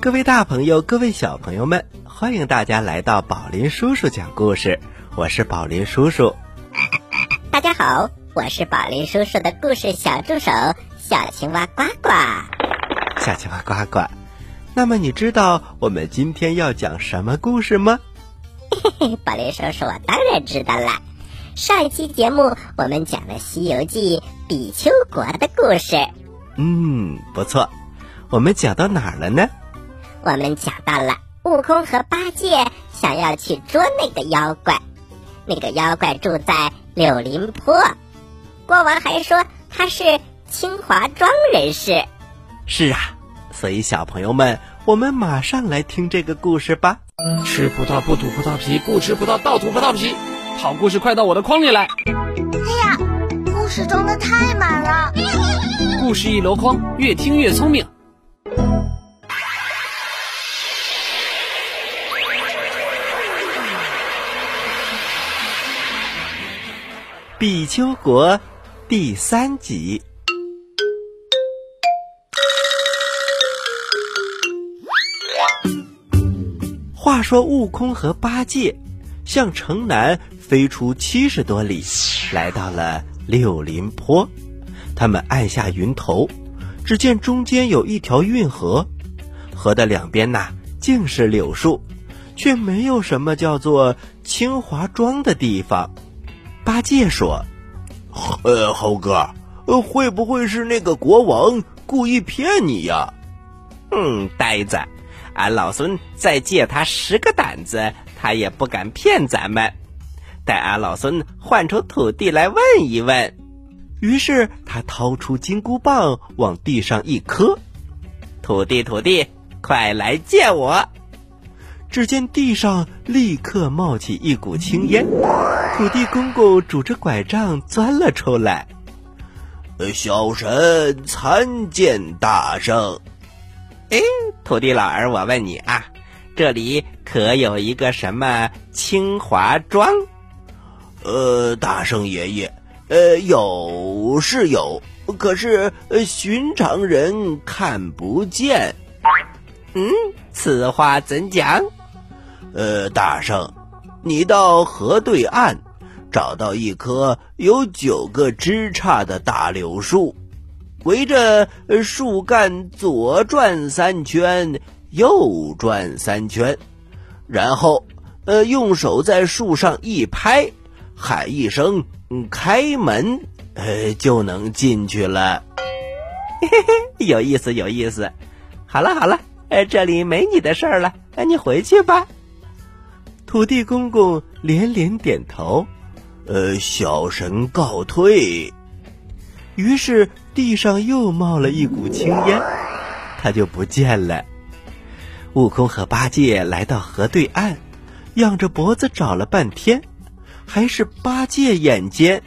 各位大朋友，各位小朋友们，欢迎大家来到宝林叔叔讲故事，我是宝林叔叔。大家好，我是宝林叔叔的故事小助手小青蛙呱呱。小青蛙呱呱，那么你知道我们今天要讲什么故事吗？宝林叔叔，我当然知道了。上一期节目我们讲了《西游记》比丘国的故事。不错。我们讲到哪儿了呢？我们讲到了悟空和八戒想要去捉那个妖怪，那个妖怪住在柳林坡，国王还说他是清华庄人士。是啊，所以小朋友们，我们马上来听这个故事吧。吃葡萄不吐葡萄皮，不吃葡萄倒吐葡萄皮。好故事快到我的筐里来。哎呀，故事装得太满了。故事一箩筐，越听越聪明。比丘国第三集。话说悟空和八戒向城南飞出70多里，来到了六林坡。他们按下云头，只见中间有一条运河，河的两边呐，尽是柳树，却没有什么叫做清华庄的地方。八戒说：猴哥，会不会是那个国王故意骗你呀？呆子，俺老孙再借他10个胆子，他也不敢骗咱们。待俺老孙换出土地来问一问。于是他掏出金箍棒，往地上一磕：土地，快来见我！只见地上立刻冒起一股青烟，土地公公拄着拐杖钻了出来。小神参见大圣。土地老儿，我问你啊，这里可有一个什么清华庄？大圣爷爷，有是有，可是寻常人看不见。此话怎讲？大圣，你到河对岸，找到一棵有9个枝杈的大柳树，围着树干左转3圈，右转3圈，然后用手在树上一拍，喊一声开门，就能进去了。有意思。好了，这里没你的事儿了，你回去吧。土地公公连连点头。小神告退。于是地上又冒了一股青烟，他就不见了。悟空和八戒来到河对岸，仰着脖子找了半天，还是八戒眼尖，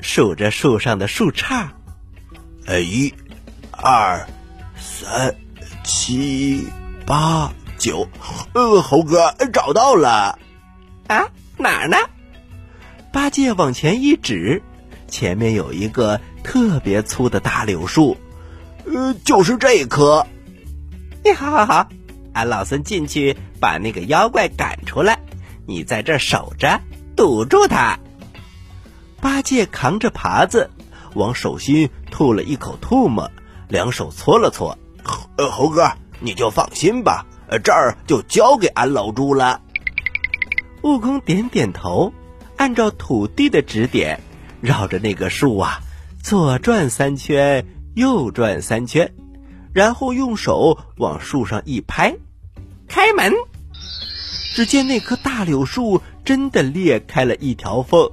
数着树上的树杈：1、2、3、7、8、9。猴哥找到了。啊，哪儿呢？八戒往前一指，前面有一个特别粗的大柳树，就是这棵。好，俺老孙进去把那个妖怪赶出来，你在这守着，堵住他。八戒扛着耙子，往手心吐了一口唾沫，两手搓了搓。猴哥，你就放心吧，这儿就交给俺老猪了。悟空点点头，按照土地的指点，绕着那个树啊，左转3圈，右转3圈，然后用手往树上一拍，开门。只见那棵大柳树真的裂开了一条缝，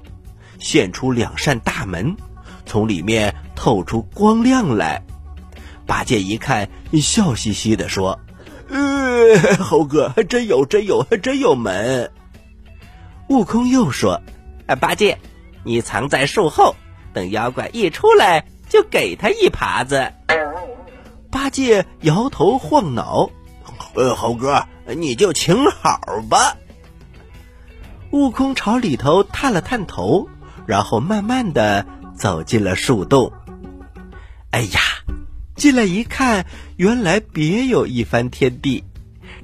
现出2扇大门，从里面透出光亮来。八戒一看，笑嘻嘻地说：猴哥，真有门。悟空又说：八戒，你藏在树后，等妖怪一出来就给他一耙子。八戒摇头晃脑：猴哥，你就请好吧。悟空朝里头探了探头，然后慢慢地走进了树洞。哎呀，进来一看，原来别有一番天地。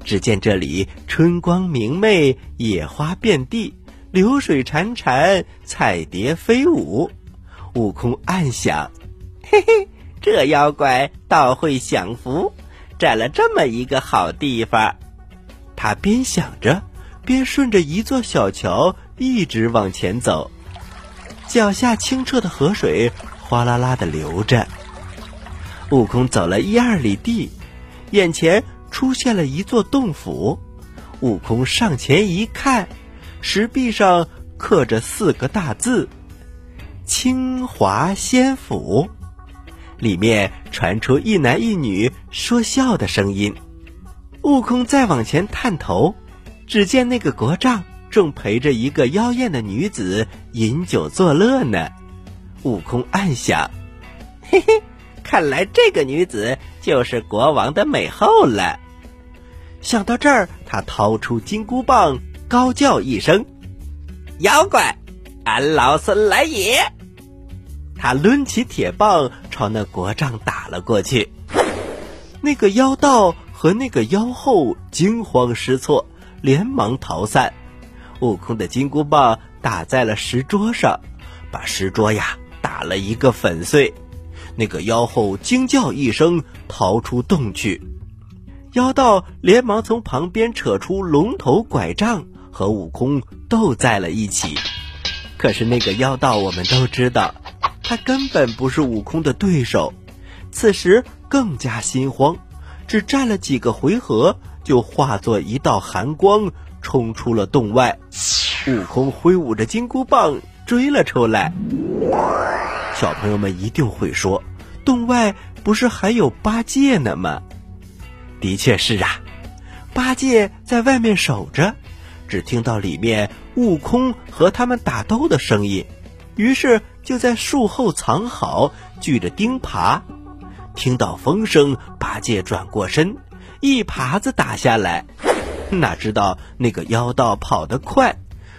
只见这里春光明媚，野花遍地，流水潺潺，彩蝶飞舞。悟空暗想，嘿嘿，这妖怪倒会享福，占了这么一个好地方。他边想着边顺着一座小桥一直往前走，脚下清澈的河水哗啦啦地流着。悟空走了1-2里地，眼前出现了一座洞府。悟空上前一看，石壁上刻着4个大字：清华仙府。里面传出一男一女说笑的声音。悟空再往前探头，只见那个国丈正陪着一个妖艳的女子饮酒作乐呢。悟空暗想，嘿嘿，看来这个女子就是国王的美后了。想到这儿，他掏出金箍棒，高叫一声：妖怪，俺老孙来也！他抡起铁棒朝那国丈打了过去。那个妖道和那个妖后惊慌失措，连忙逃散。悟空的金箍棒打在了石桌上，把石桌呀打了一个粉碎。那个妖后惊叫一声，逃出洞去。妖道连忙从旁边扯出龙头拐杖，和悟空斗在了一起。可是那个妖道我们都知道，他根本不是悟空的对手，此时更加心慌，只战了几个回合就化作一道寒光冲出了洞外。悟空挥舞着金箍棒追了出来。小朋友们一定会说，洞外不是还有八戒呢吗？的确是啊，八戒在外面守着，只听到里面悟空和他们打斗的声音，于是就在树后藏好，锯着钉耙。听到风声，八戒转过身，一耙子打下来。哪知道那个妖道跑得快，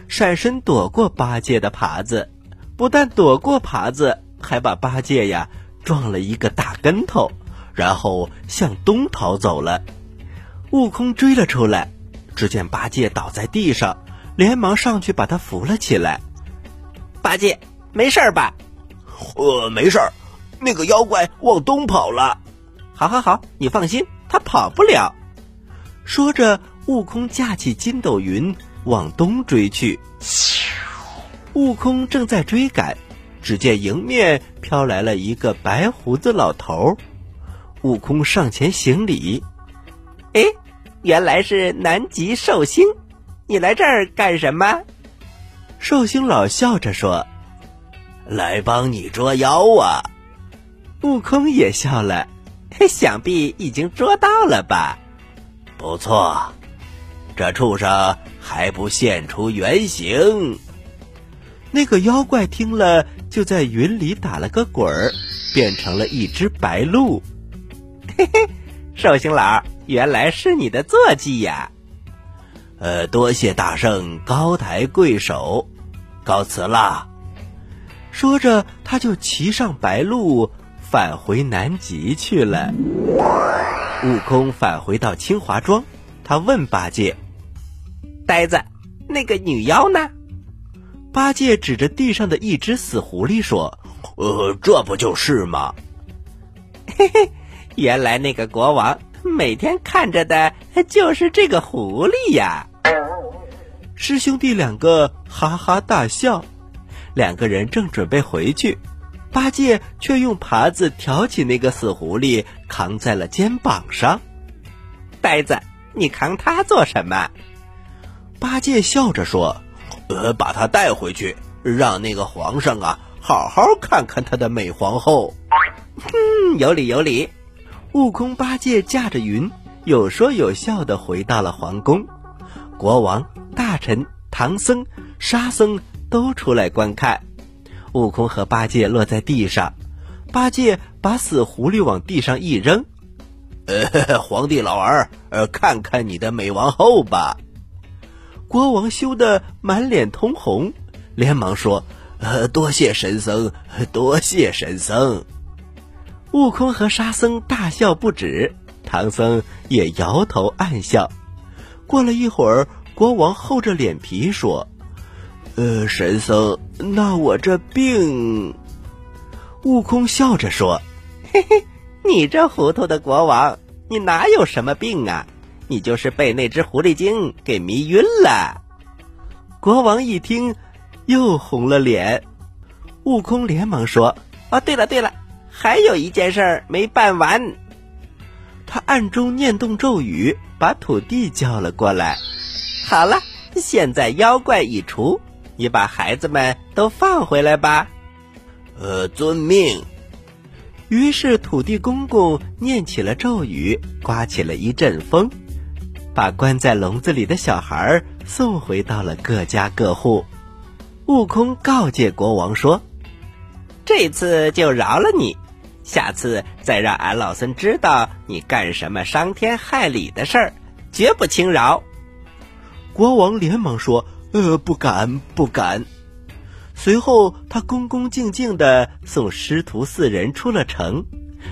闪身躲过八戒的耙子，不但躲过耙子，还把八戒呀撞了一个大跟头，然后向东逃走了。悟空追了出来，只见八戒倒在地上，连忙上去把他扶了起来。八戒，没事吧？没事，那个妖怪往东跑了。好，你放心，他跑不了。说着，悟空架起筋斗云往东追去。悟空正在追赶，只见迎面飘来了一个白胡子老头。悟空上前行礼，原来是南极寿星，你来这儿干什么？寿星老笑着说，来帮你捉妖啊。悟空也笑了，想必已经捉到了吧？不错，这畜生还不现出原形。那个妖怪听了，就在云里打了个滚儿，变成了一只白鹿。嘿嘿，寿星老，原来是你的坐骑呀！多谢大圣高抬贵手，告辞了。说着，他就骑上白鹿返回南极去了。悟空返回到清华庄，他问八戒：呆子，那个女妖呢？八戒指着地上的一只死狐狸说：这不就是吗？嘿嘿，原来那个国王每天看着的就是这个狐狸呀！师兄弟2个哈哈大笑，2个人正准备回去，八戒却用耙子挑起那个死狐狸，扛在了肩膀上。呆子，你扛它做什么？八戒笑着说，把它带回去，让那个皇上啊好好看看他的美皇后。有理。悟空八戒驾着云，有说有笑地回到了皇宫。国王、大臣、唐僧、沙僧都出来观看。悟空和八戒落在地上，八戒把死狐狸往地上一扔，皇帝老儿，看看你的美王后吧。国王羞得满脸通红，连忙说，多谢神僧，多谢神僧。悟空和沙僧大笑不止，唐僧也摇头暗笑。过了一会儿，国王厚着脸皮说：神僧，那我这病……悟空笑着说：嘿嘿，你这糊涂的国王，你哪有什么病啊？你就是被那只狐狸精给迷晕了。国王一听，又红了脸。悟空连忙说：对了，还有一件事儿没办完。他暗中念动咒语，把土地叫了过来。好了，现在妖怪已除，你把孩子们都放回来吧。遵命。于是土地公公念起了咒语，刮起了一阵风，把关在笼子里的小孩送回到了各家各户。悟空告诫国王说：这次就饶了你，下次再让俺老孙知道你干什么伤天害理的事儿，绝不轻饶。国王连忙说：不敢。随后他恭恭敬敬地送师徒四人出了城，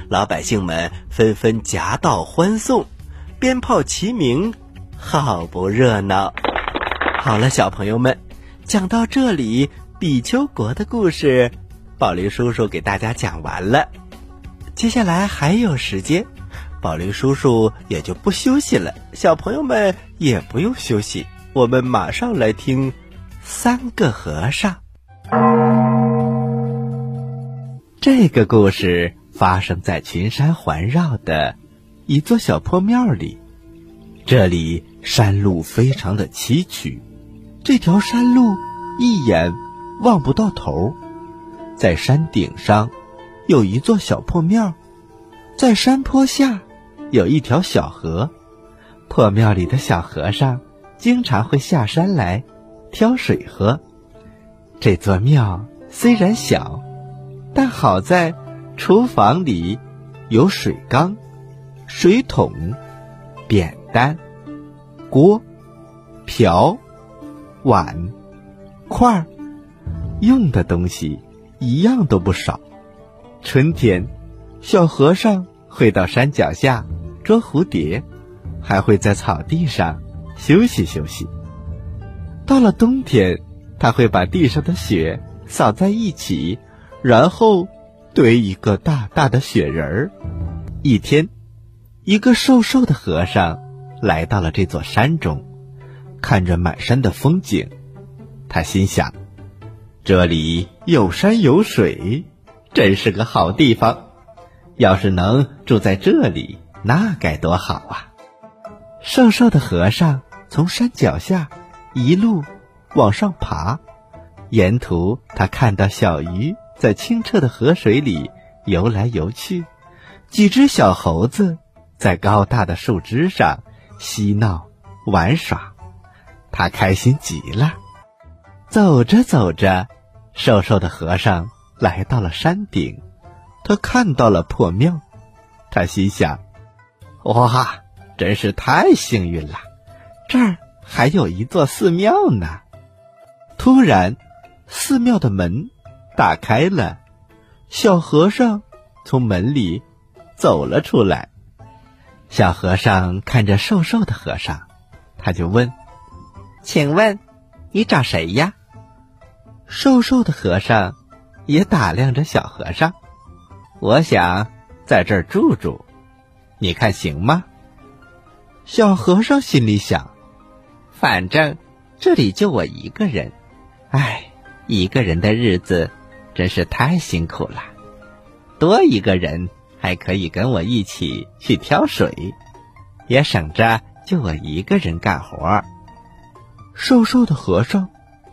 老百姓们纷纷夹道欢送，鞭炮齐鸣，好不热闹。好了，小朋友们，讲到这里，比丘国的故事宝驴叔叔给大家讲完了。接下来还有时间，宝驴叔叔也就不休息了，小朋友们也不用休息，我们马上来听三个和尚。这个故事发生在群山环绕的一座小破庙里，这里山路非常的崎岖，这条山路一眼望不到头。在山顶上有一座小破庙，在山坡下有一条小河，破庙里的小和尚经常会下山来挑水喝。这座庙虽然小，但好在厨房里有水缸、水桶、扁担、锅、瓢、碗、筷，用的东西一样都不少。春天，小和尚会到山脚下捉蝴蝶，还会在草地上休息休息。到了冬天，他会把地上的雪扫在一起，然后堆一个大大的雪人儿。一天，一个瘦瘦的和尚来到了这座山中，看着满山的风景，他心想：这里有山有水，真是个好地方，要是能住在这里，那该多好啊。瘦瘦的和尚从山脚下一路往上爬，沿途他看到小鱼在清澈的河水里游来游去，几只小猴子在高大的树枝上嬉闹玩耍，他开心极了。走着，瘦瘦的和尚来到了山顶，他看到了破庙，他心想：哇，真是太幸运了，这儿还有一座寺庙呢。突然，寺庙的门打开了，小和尚从门里走了出来。小和尚看着瘦瘦的和尚，他就问：请问你找谁呀？瘦瘦的和尚也打量着小和尚，我想在这儿住住，你看行吗？小和尚心里想，反正这里就我一个人，一个人的日子真是太辛苦了，多一个人还可以跟我一起去挑水，也省着就我一个人干活。瘦瘦的和尚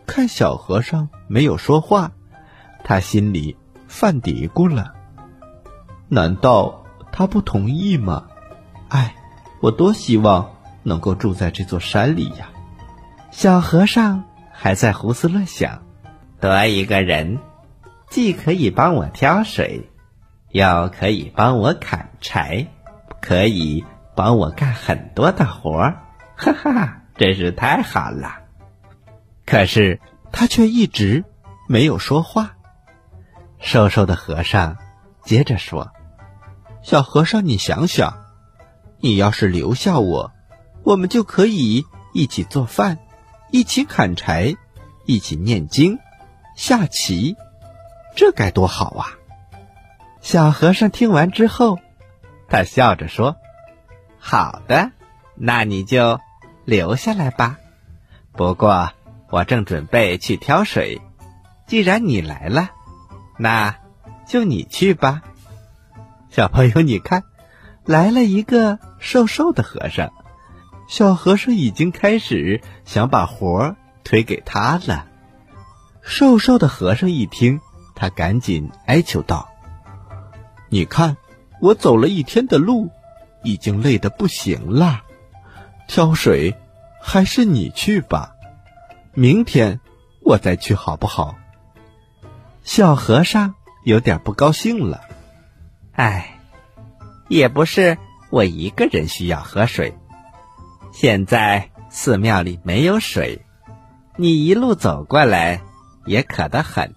看小和尚没有说话，他心里犯嘀咕了，难道他不同意吗？我多希望能够住在这座山里呀。小和尚还在胡思乱想，多一个人既可以帮我挑水，又可以帮我砍柴，可以帮我干很多的活，哈哈，真是太好了。可是他却一直没有说话。瘦瘦的和尚接着说：小和尚，你想想，你要是留下我，我们就可以一起做饭，一起砍柴，一起念经，下棋，这该多好啊！小和尚听完之后，他笑着说：“好的，那你就留下来吧。不过我正准备去挑水，既然你来了，那就你去吧。”小朋友，你看，来了一个瘦瘦的和尚，小和尚已经开始想把活推给他了。瘦瘦的和尚一听，他赶紧哀求道：“你看，我走了一天的路，已经累得不行了。挑水，还是你去吧，明天我再去好不好？”小和尚有点不高兴了：“哎，也不是我一个人需要喝水，现在寺庙里没有水，你一路走过来也渴得很，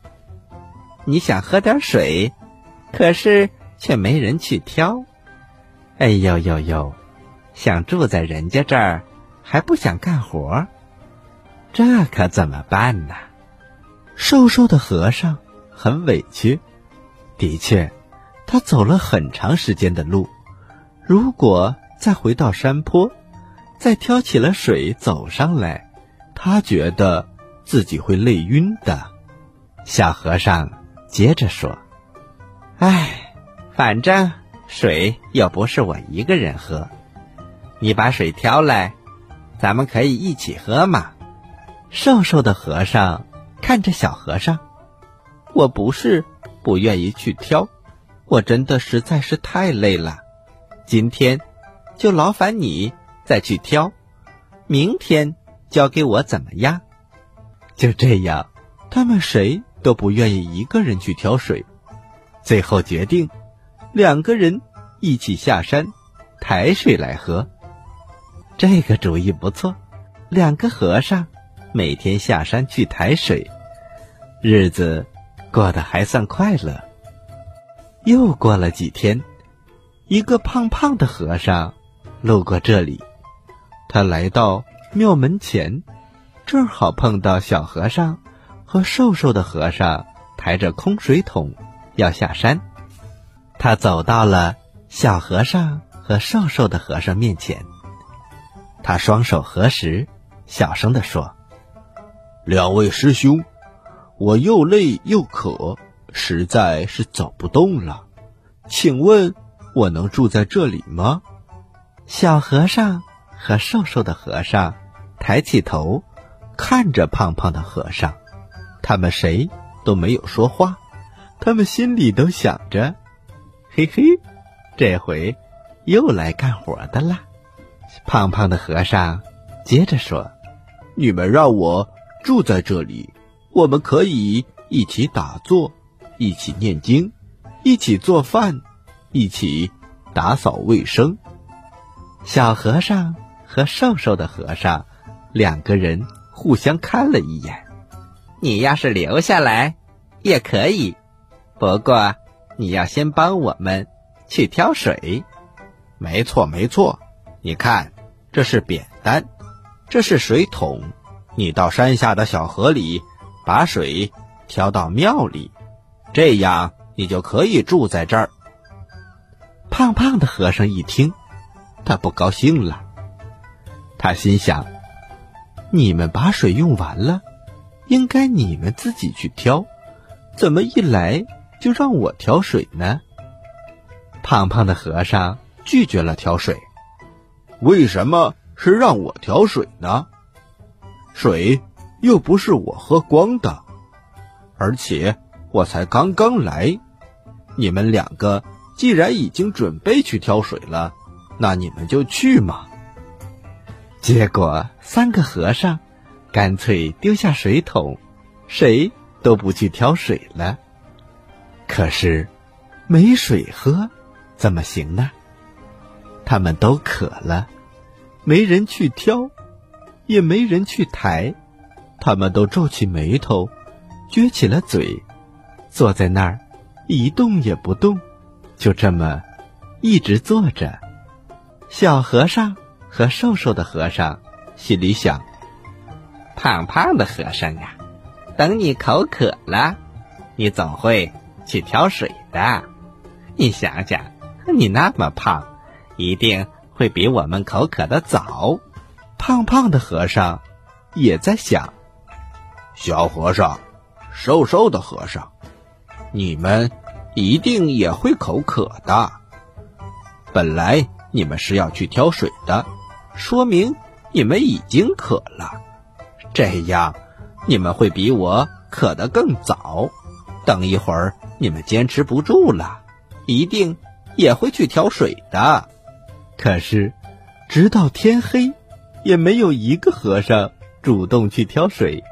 你想喝点水，可是却没人去挑，哎呦呦呦，想住在人家这儿还不想干活，这可怎么办呢？”瘦瘦的和尚很委屈，的确，他走了很长时间的路，如果再回到山坡，再挑起了水走上来，他觉得自己会累晕的。小和尚接着说：“唉，反正水又不是我一个人喝，你把水挑来，咱们可以一起喝嘛。”瘦瘦的和尚看着小和尚：“我不是不愿意去挑，我真的实在是太累了，今天就劳烦你再去挑，明天交给我怎么样？”就这样，他们谁都不愿意一个人去挑水，最后决定两个人一起下山抬水来喝。这个主意不错，两个和尚每天下山去抬水，日子过得还算快乐。又过了几天，一个胖胖的和尚路过这里，他来到庙门前，正好碰到小和尚和瘦瘦的和尚抬着空水桶要下山。他走到了小和尚和瘦瘦的和尚面前，他双手合十，小声地说：“两位师兄，我又累又渴，实在是走不动了，请问我能住在这里吗？”小和尚和瘦瘦的和尚抬起头看着胖胖的和尚，他们谁都没有说话，他们心里都想着：“嘿嘿，这回又来干活的啦。”胖胖的和尚接着说：“你们让我住在这里，我们可以一起打坐，一起念经，一起做饭，一起打扫卫生。”小和尚和瘦瘦的和尚两个人互相看了一眼：“你要是留下来也可以，不过你要先帮我们去挑水。”“没错没错，你看，这是扁担，这是水桶，你到山下的小河里把水挑到庙里，这样你就可以住在这儿。”胖胖的和尚一听，他不高兴了，他心想：“你们把水用完了，应该你们自己去挑，怎么一来就让我挑水呢？”胖胖的和尚拒绝了挑水：“为什么是让我挑水呢？水又不是我喝光的，而且我才刚刚来。你们两个既然已经准备去挑水了，那你们就去嘛。”结果三个和尚干脆丢下水桶，谁都不去挑水了。可是没水喝怎么行呢？他们都渴了，没人去挑，也没人去抬，他们都皱起眉头，撅起了嘴，坐在那儿一动也不动，就这么一直坐着。小和尚和瘦瘦的和尚心里想，胖胖的和尚啊，等你口渴了，你总会去挑水的。你想想，你那么胖，一定会比我们口渴的早。胖胖的和尚也在想，小和尚，瘦瘦的和尚，你们一定也会口渴的。本来你们是要去挑水的，说明你们已经渴了，这样你们会比我渴得更早。等一会儿你们坚持不住了，一定也会去挑水的。可是直到天黑，也没有一个和尚主动去挑水。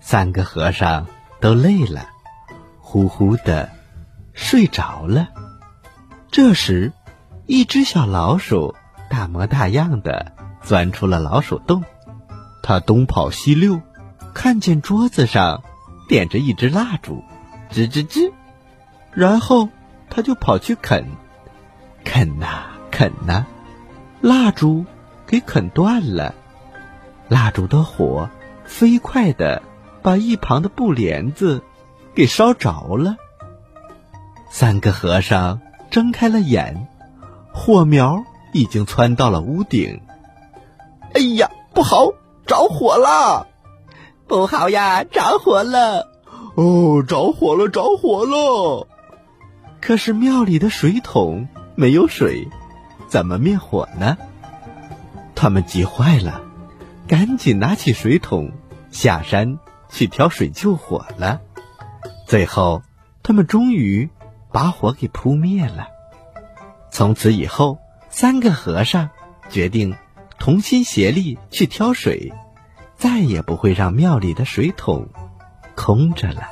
三个和尚都累了，呼呼的睡着了。这时一只小老鼠大模大样的钻出了老鼠洞，它东跑西溜，看见桌子上点着一支蜡烛，吱吱吱，然后它就跑去啃，啃啊啃啊，蜡烛给啃断了。蜡烛的火飞快地把一旁的布帘子给烧着了。三个和尚睁开了眼，火苗已经窜到了屋顶。哎呀，不好，着火了！不好呀，着火了！哦，着火了，着火了！可是庙里的水桶没有水，怎么灭火呢？他们急坏了，赶紧拿起水桶下山去挑水救火了。最后他们终于把火给扑灭了。从此以后，三个和尚决定同心协力去挑水，再也不会让庙里的水桶空着了。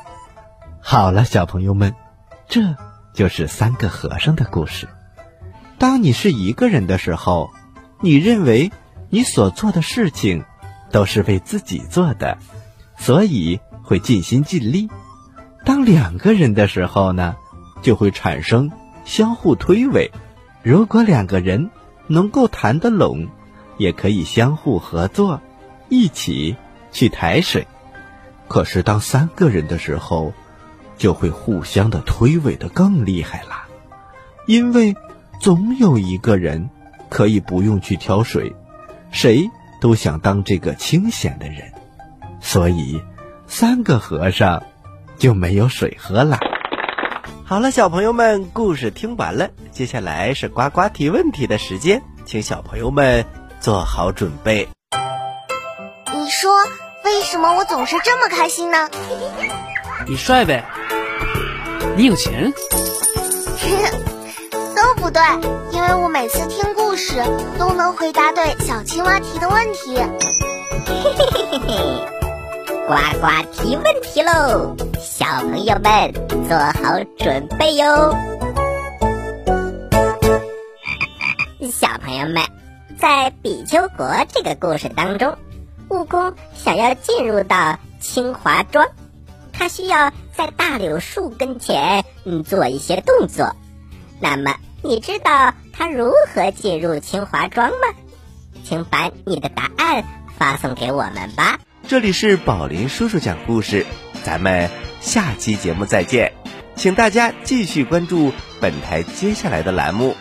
好了，小朋友们，这就是三个和尚的故事。当你是一个人的时候，你认为你所做的事情都是为自己做的，所以会尽心尽力。当两个人的时候呢，就会产生相互推诿。如果两个人能够谈得拢，也可以相互合作，一起去抬水。可是当三个人的时候，就会互相的推诿得更厉害了，因为总有一个人可以不用去挑水，谁都想当这个清闲的人，所以三个和尚就没有水喝了。好了，小朋友们，故事听完了，接下来是呱呱提问题的时间，请小朋友们做好准备。你说为什么我总是这么开心呢？你帅呗，你有钱。都不对，因为我每次听故事都能回答对小青蛙提的问题。呱呱提问题喽，小朋友们做好准备哟。小朋友们，在比丘国这个故事当中，悟空想要进入到清华庄，他需要在大柳树跟前做一些动作。那么你知道他如何进入清华庄吗？请把你的答案发送给我们吧。这里是宝林叔叔讲故事，咱们下期节目再见，请大家继续关注本台接下来的栏目。